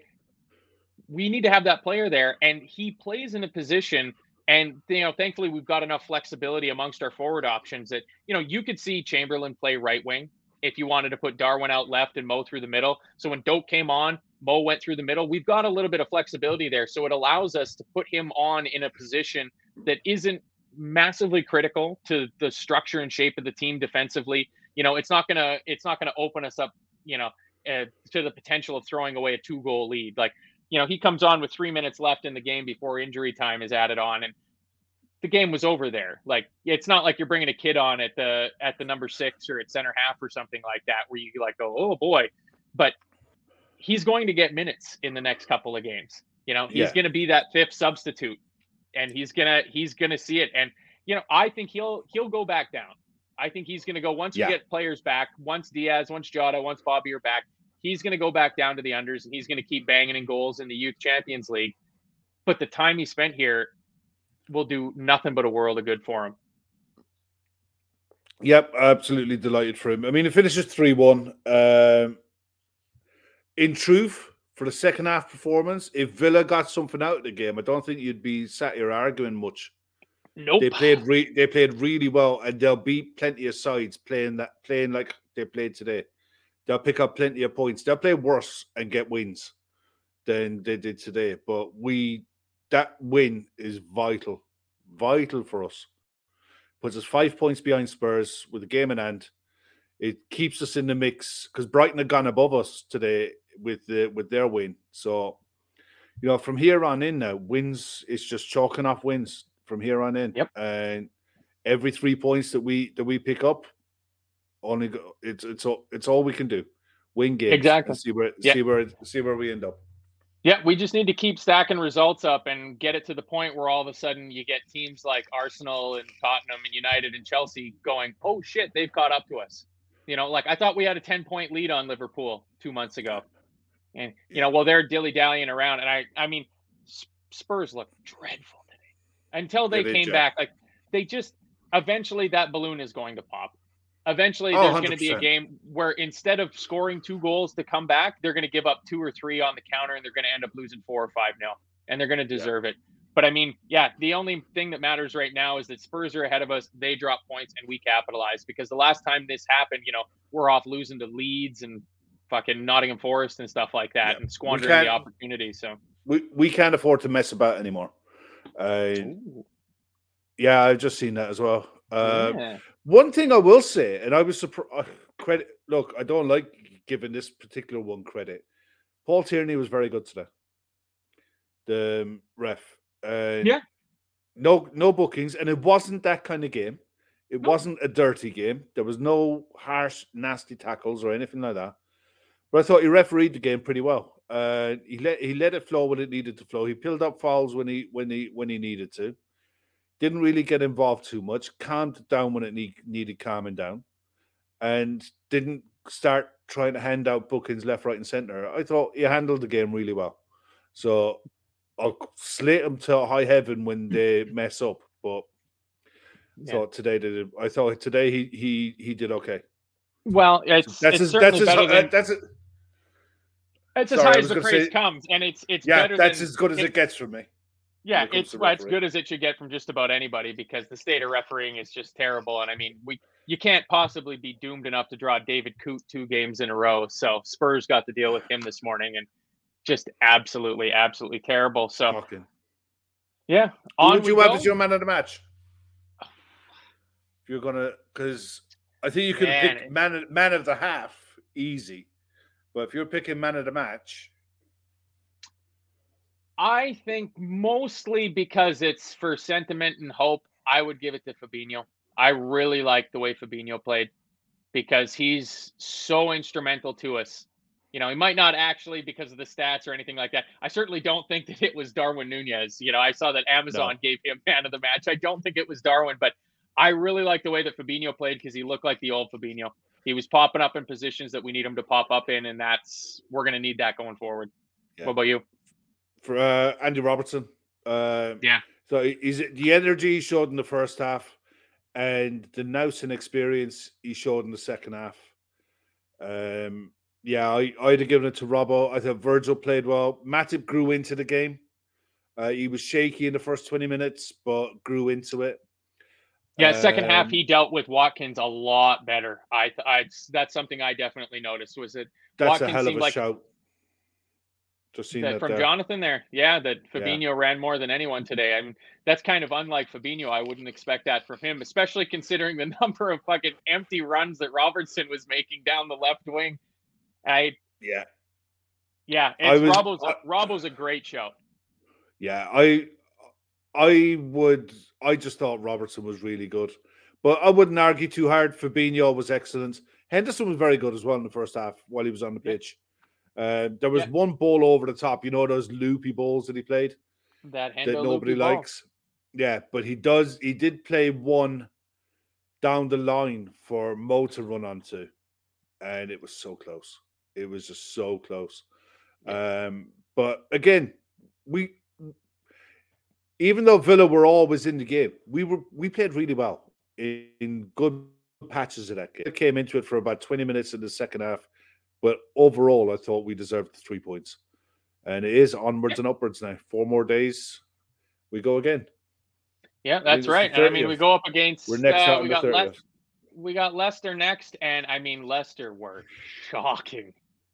We need to have that player there. And he plays in a position, and, you know, thankfully we've got enough flexibility amongst our forward options that, you know, you could see Chamberlain play right wing if you wanted to put Darwin out left and Mo through the middle. So when Dope came on, Mo went through the middle. We've got a little bit of flexibility there. So it allows us to put him on in a position that isn't massively critical to the structure and shape of the team defensively. You know, it's not going to, it's not going to open us up, you know, uh, to the potential of throwing away a two goal lead. Like, you know, he comes on with three minutes left in the game before injury time is added on. And the game was over there. Like, it's not like you're bringing a kid on at the, at the number six or at center half or something like that, where you like go, oh boy, but he's going to get minutes in the next couple of games. You know, he's yeah. going to be that fifth substitute, and he's going to, he's going to see it. And, you know, I think he'll, he'll go back down. I think he's going to go once yeah. we get players back, once Diaz, once Jota, once Bobby are back, he's going to go back down to the unders, and he's going to keep banging in goals in the Youth Champions League. But the time he spent here will do nothing but a world of good for him. Yep. Absolutely delighted for him. I mean, it finishes three one. Um, In truth, for the second half performance, if Villa got something out of the game, I don't think you'd be sat here arguing much. Nope. They played re- they played really well, and they'll beat plenty of sides playing that playing like they played today. They'll pick up plenty of points. They'll play worse and get wins than they did today. But we that win is vital, vital for us. Puts us five points behind Spurs with the game in hand. It keeps us in the mix because Brighton have gone above us today with the, with their win. So, you know, from here on in now, wins, it's just chalking off wins from here on in. Yep. And every three points that we that we pick up, only go, it's it's all it's all we can do. Win games. Exactly. And see where yep. see where see where we end up. Yeah, we just need to keep stacking results up and get it to the point where all of a sudden you get teams like Arsenal and Tottenham and United and Chelsea going, "Oh shit, they've caught up to us." You know, like I thought we had a ten-point lead on Liverpool two months ago. And, you know, well, they're dilly-dallying around. And, I I mean, Spurs looked dreadful today. Until they, yeah, they came jump. back, like, they just – eventually that balloon is going to pop. Eventually oh, there's going to be a game where instead of scoring two goals to come back, they're going to give up two or three on the counter, and they're going to end up losing four or five now. And they're going to deserve yeah. it. But, I mean, yeah, the only thing that matters right now is that Spurs are ahead of us. They drop points, and we capitalize. Because the last time this happened, you know, we're off losing to Leeds and – fucking Nottingham Forest and stuff like that, yeah. and squandering the opportunity. So we, we can't afford to mess about anymore. Uh, yeah, I've just seen that as well. Uh, yeah. One thing I will say, and I was surprised. Credit. Look, I don't like giving this particular one credit. Paul Tierney was very good today. The um, ref. Uh, yeah. No, no bookings, and it wasn't that kind of game. It no. wasn't a dirty game. There was no harsh, nasty tackles or anything like that. But I thought he refereed the game pretty well. Uh, he let he let it flow when it needed to flow. He peeled up fouls when he when he when he needed to. Didn't really get involved too much. Calmed down when it need, needed calming down, and didn't start trying to hand out bookings left, right, and centre. I thought he handled the game really well. So I'll slate him to high heaven when they mess up. But yeah. I thought today did. It, I thought today he he he did okay. Well, it's, that's it's his, certainly that's better his, than. Uh, that's it. It's as Sorry, high as the praise say, comes, and it's it's yeah, better that's than, as good as it, it gets from me. Yeah, it's as good as it should get from just about anybody, because the state of refereeing is just terrible. And I mean, we you can't possibly be doomed enough to draw David Coote two games in a row. So Spurs got to deal with him this morning, and just absolutely, absolutely terrible. So, okay. yeah. On Who would you have as your man of the match? If you're gonna, because I think you could man. pick man of, man of the half easy, but if you're picking man of the match. I think mostly because it's for sentiment and hope, I would give it to Fabinho. I really like the way Fabinho played, because he's so instrumental to us. You know, he might not actually because of the stats or anything like that. I certainly don't think that it was Darwin Núñez. You know, I saw that Amazon no. gave him man of the match. I don't think it was Darwin, but I really like the way that Fabinho played, because he looked like the old Fabinho. He was popping up in positions that we need him to pop up in, and that's we're going to need that going forward. Yeah. What about you? For uh, Andy Robertson, uh, yeah. So is it the energy he showed in the first half, and the nous and experience he showed in the second half? Um, yeah, I, I'd have given it to Robbo. I thought Virgil played well. Matip grew into the game. Uh, he was shaky in the first twenty minutes, but grew into it. Yeah, second um, half he dealt with Watkins a lot better. I, I that's something I definitely noticed was that that's Watkins a hell of a like, shout. Just seen that, that from there. Jonathan there. Yeah, that Fabinho yeah. ran more than anyone today. I mean, that's kind of unlike Fabinho. I wouldn't expect that from him, especially considering the number of fucking empty runs that Robertson was making down the left wing. I Yeah. Yeah, it's was, Robbo's, I, Robbo's a great show. Yeah, I I would I just thought Robertson was really good. But I wouldn't argue too hard. Fabinho was excellent. Henderson was very good as well in the first half while he was on the pitch. Yeah. Uh, there was yeah. one ball over the top, you know, those loopy balls that he played that, that nobody likes. Ball. Yeah, but he does. He did play one down the line for Mo to run onto, and it was so close. It was just so close. Yeah. Um, but again, we even though Villa were always in the game, we were we played really well in, in good patches of that game. We came into it for about twenty minutes in the second half. But overall, I thought we deserved the three points. And it is onwards yeah. and upwards now. Four more days, we go again. Yeah, that's I mean, right. And I mean, we go up against... We're next uh, out we on the thirtieth. Le- we got Leicester next, and I mean, Leicester were shocking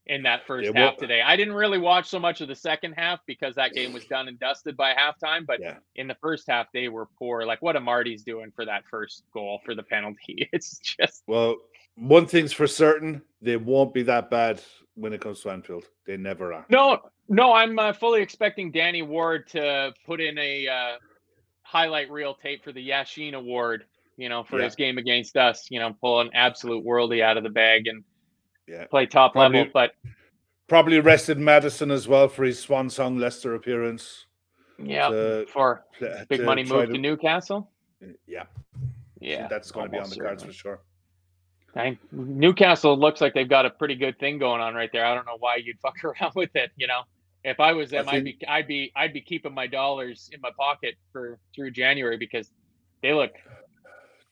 in that first yeah, well, half today. I didn't really watch so much of the second half because that game was done and dusted by halftime. But yeah. in the first half, they were poor. Like, what Amarty's doing for that first goal for the penalty. It's just... well. One thing's for certain, they won't be that bad when it comes to Anfield. They never are. No, no, I'm uh, fully expecting Danny Ward to put in a uh, highlight reel tape for the Yashin Award, you know, for yeah. his game against us, you know, pull an absolute worldie out of the bag and yeah. play top probably, level. But probably rested Madison as well for his swan song Leicester appearance. Yeah, to, for to, big to money move to, to Newcastle. Yeah. Yeah. So that's going to be on the cards certainly. For sure. I, Newcastle looks like they've got a pretty good thing going on right there. I don't know why you'd fuck around with it. You know, if I was them, I think, I'd be, I'd be, I'd be keeping my dollars in my pocket for through January, because they look,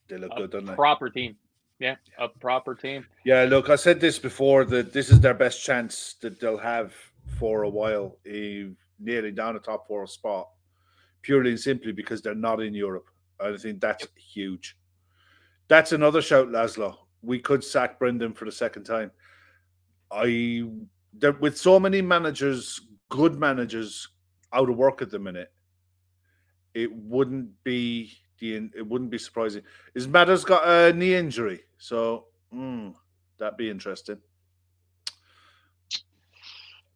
they look a good, don't they? Proper team, yeah, a proper team. Yeah, look, I said this before that this is their best chance that they'll have for a while, eh, nearly down a top four spot, purely and simply because they're not in Europe. I think that's huge. That's another shout, Laszlo. We could sack Brendan for the second time. I there, with so many managers, good managers, out of work at the minute, it wouldn't be the it wouldn't be surprising. His Matter's got a knee injury, so mm, that'd be interesting.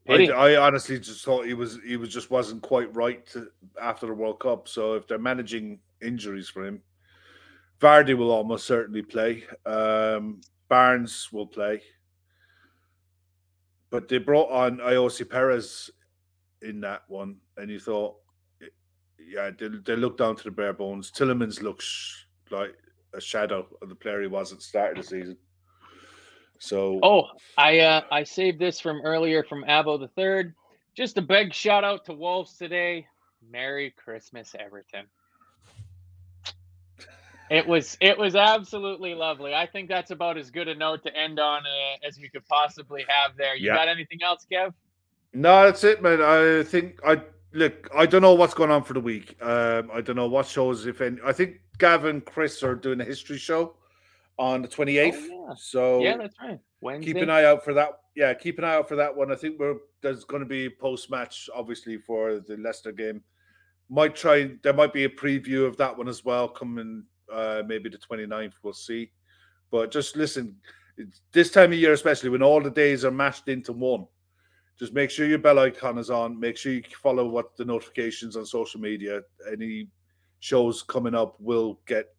I, I honestly just thought he was he was just wasn't quite right to, after the World Cup. So if they're managing injuries for him. Vardy will almost certainly play. Um, Barnes will play. But they brought on Iosi Perez in that one. And you thought, yeah, they, they looked down to the bare bones. Tielemans looks like a shadow of the player he was at the start of the season. So, Oh, I uh, I saved this from earlier from Abo the Third. Just a big shout out to Wolves today. Merry Christmas, Everton. It was it was absolutely lovely. I think that's about as good a note to end on uh, as we could possibly have there. You yeah. got anything else, Kev? No, that's it, man. I think I Look, I don't know what's going on for the week. Um, I don't know what shows, if any. I think Gavin, Chris are doing a history show on the twenty-eighth. Oh, yeah. So yeah, that's right. Wednesday. Keep an eye out for that. Yeah, keep an eye out for that one. I think we're there's going to be post-match, obviously, for the Leicester game. Might try. There might be a preview of that one as well coming uh, maybe the twenty-ninth. We'll see. But just listen, this time of year especially, when all the days are mashed into one, just make sure your bell icon is on. Make sure you follow what the notifications on social media. Any shows coming up will get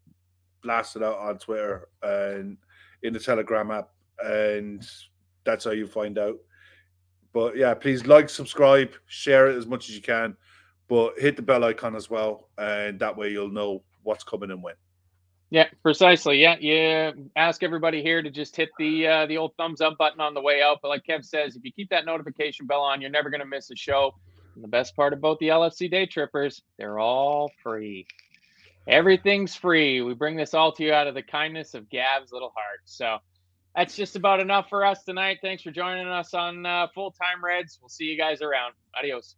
blasted out on Twitter and in the Telegram app. And that's how you find out. But yeah, please like, subscribe, share it as much as you can. But hit the bell icon as well, and that way you'll know what's coming and when. Yeah, precisely. Yeah, yeah. Ask everybody here to just hit the uh, the old thumbs up button on the way out. But like Kev says, if you keep that notification bell on, you're never going to miss a show. And the best part about the L F C Day Trippers, they're all free. Everything's free. We bring this all to you out of the kindness of Gav's little heart. So that's just about enough for us tonight. Thanks for joining us on uh, Full Time Reds. We'll see you guys around. Adios.